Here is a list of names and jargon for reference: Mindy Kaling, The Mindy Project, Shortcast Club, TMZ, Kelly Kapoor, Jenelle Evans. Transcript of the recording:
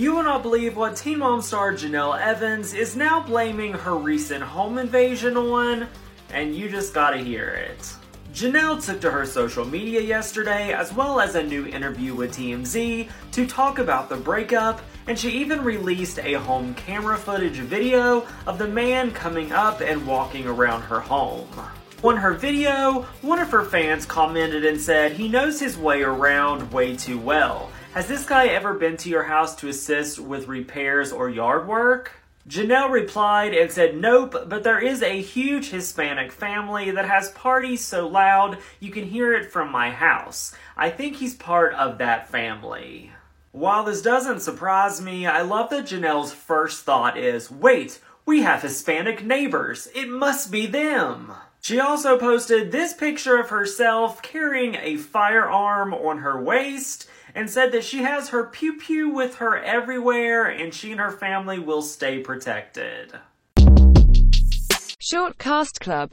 You will not believe what Teen Mom star Jenelle Evans is now blaming her recent home invasion on, and you just gotta hear it. Jenelle took to her social media yesterday, as well as a new interview with TMZ, to talk about the breakup, and she even released a home camera footage video of the man coming up and walking around her home. On her video, one of her fans commented and said he knows his way around way too well. Has this guy ever been to your house to assist with repairs or yard work? Jenelle replied and said nope, but there is a huge Hispanic family that has parties so loud you can hear it from my house. I think he's part of that family. While this doesn't surprise me, I love that Jenelle's first thought is, wait, we have Hispanic neighbors. It must be them. She also posted this picture of herself carrying a firearm on her waist and said that she has her pew-pew with her everywhere and she and her family will stay protected. Shortcast Club.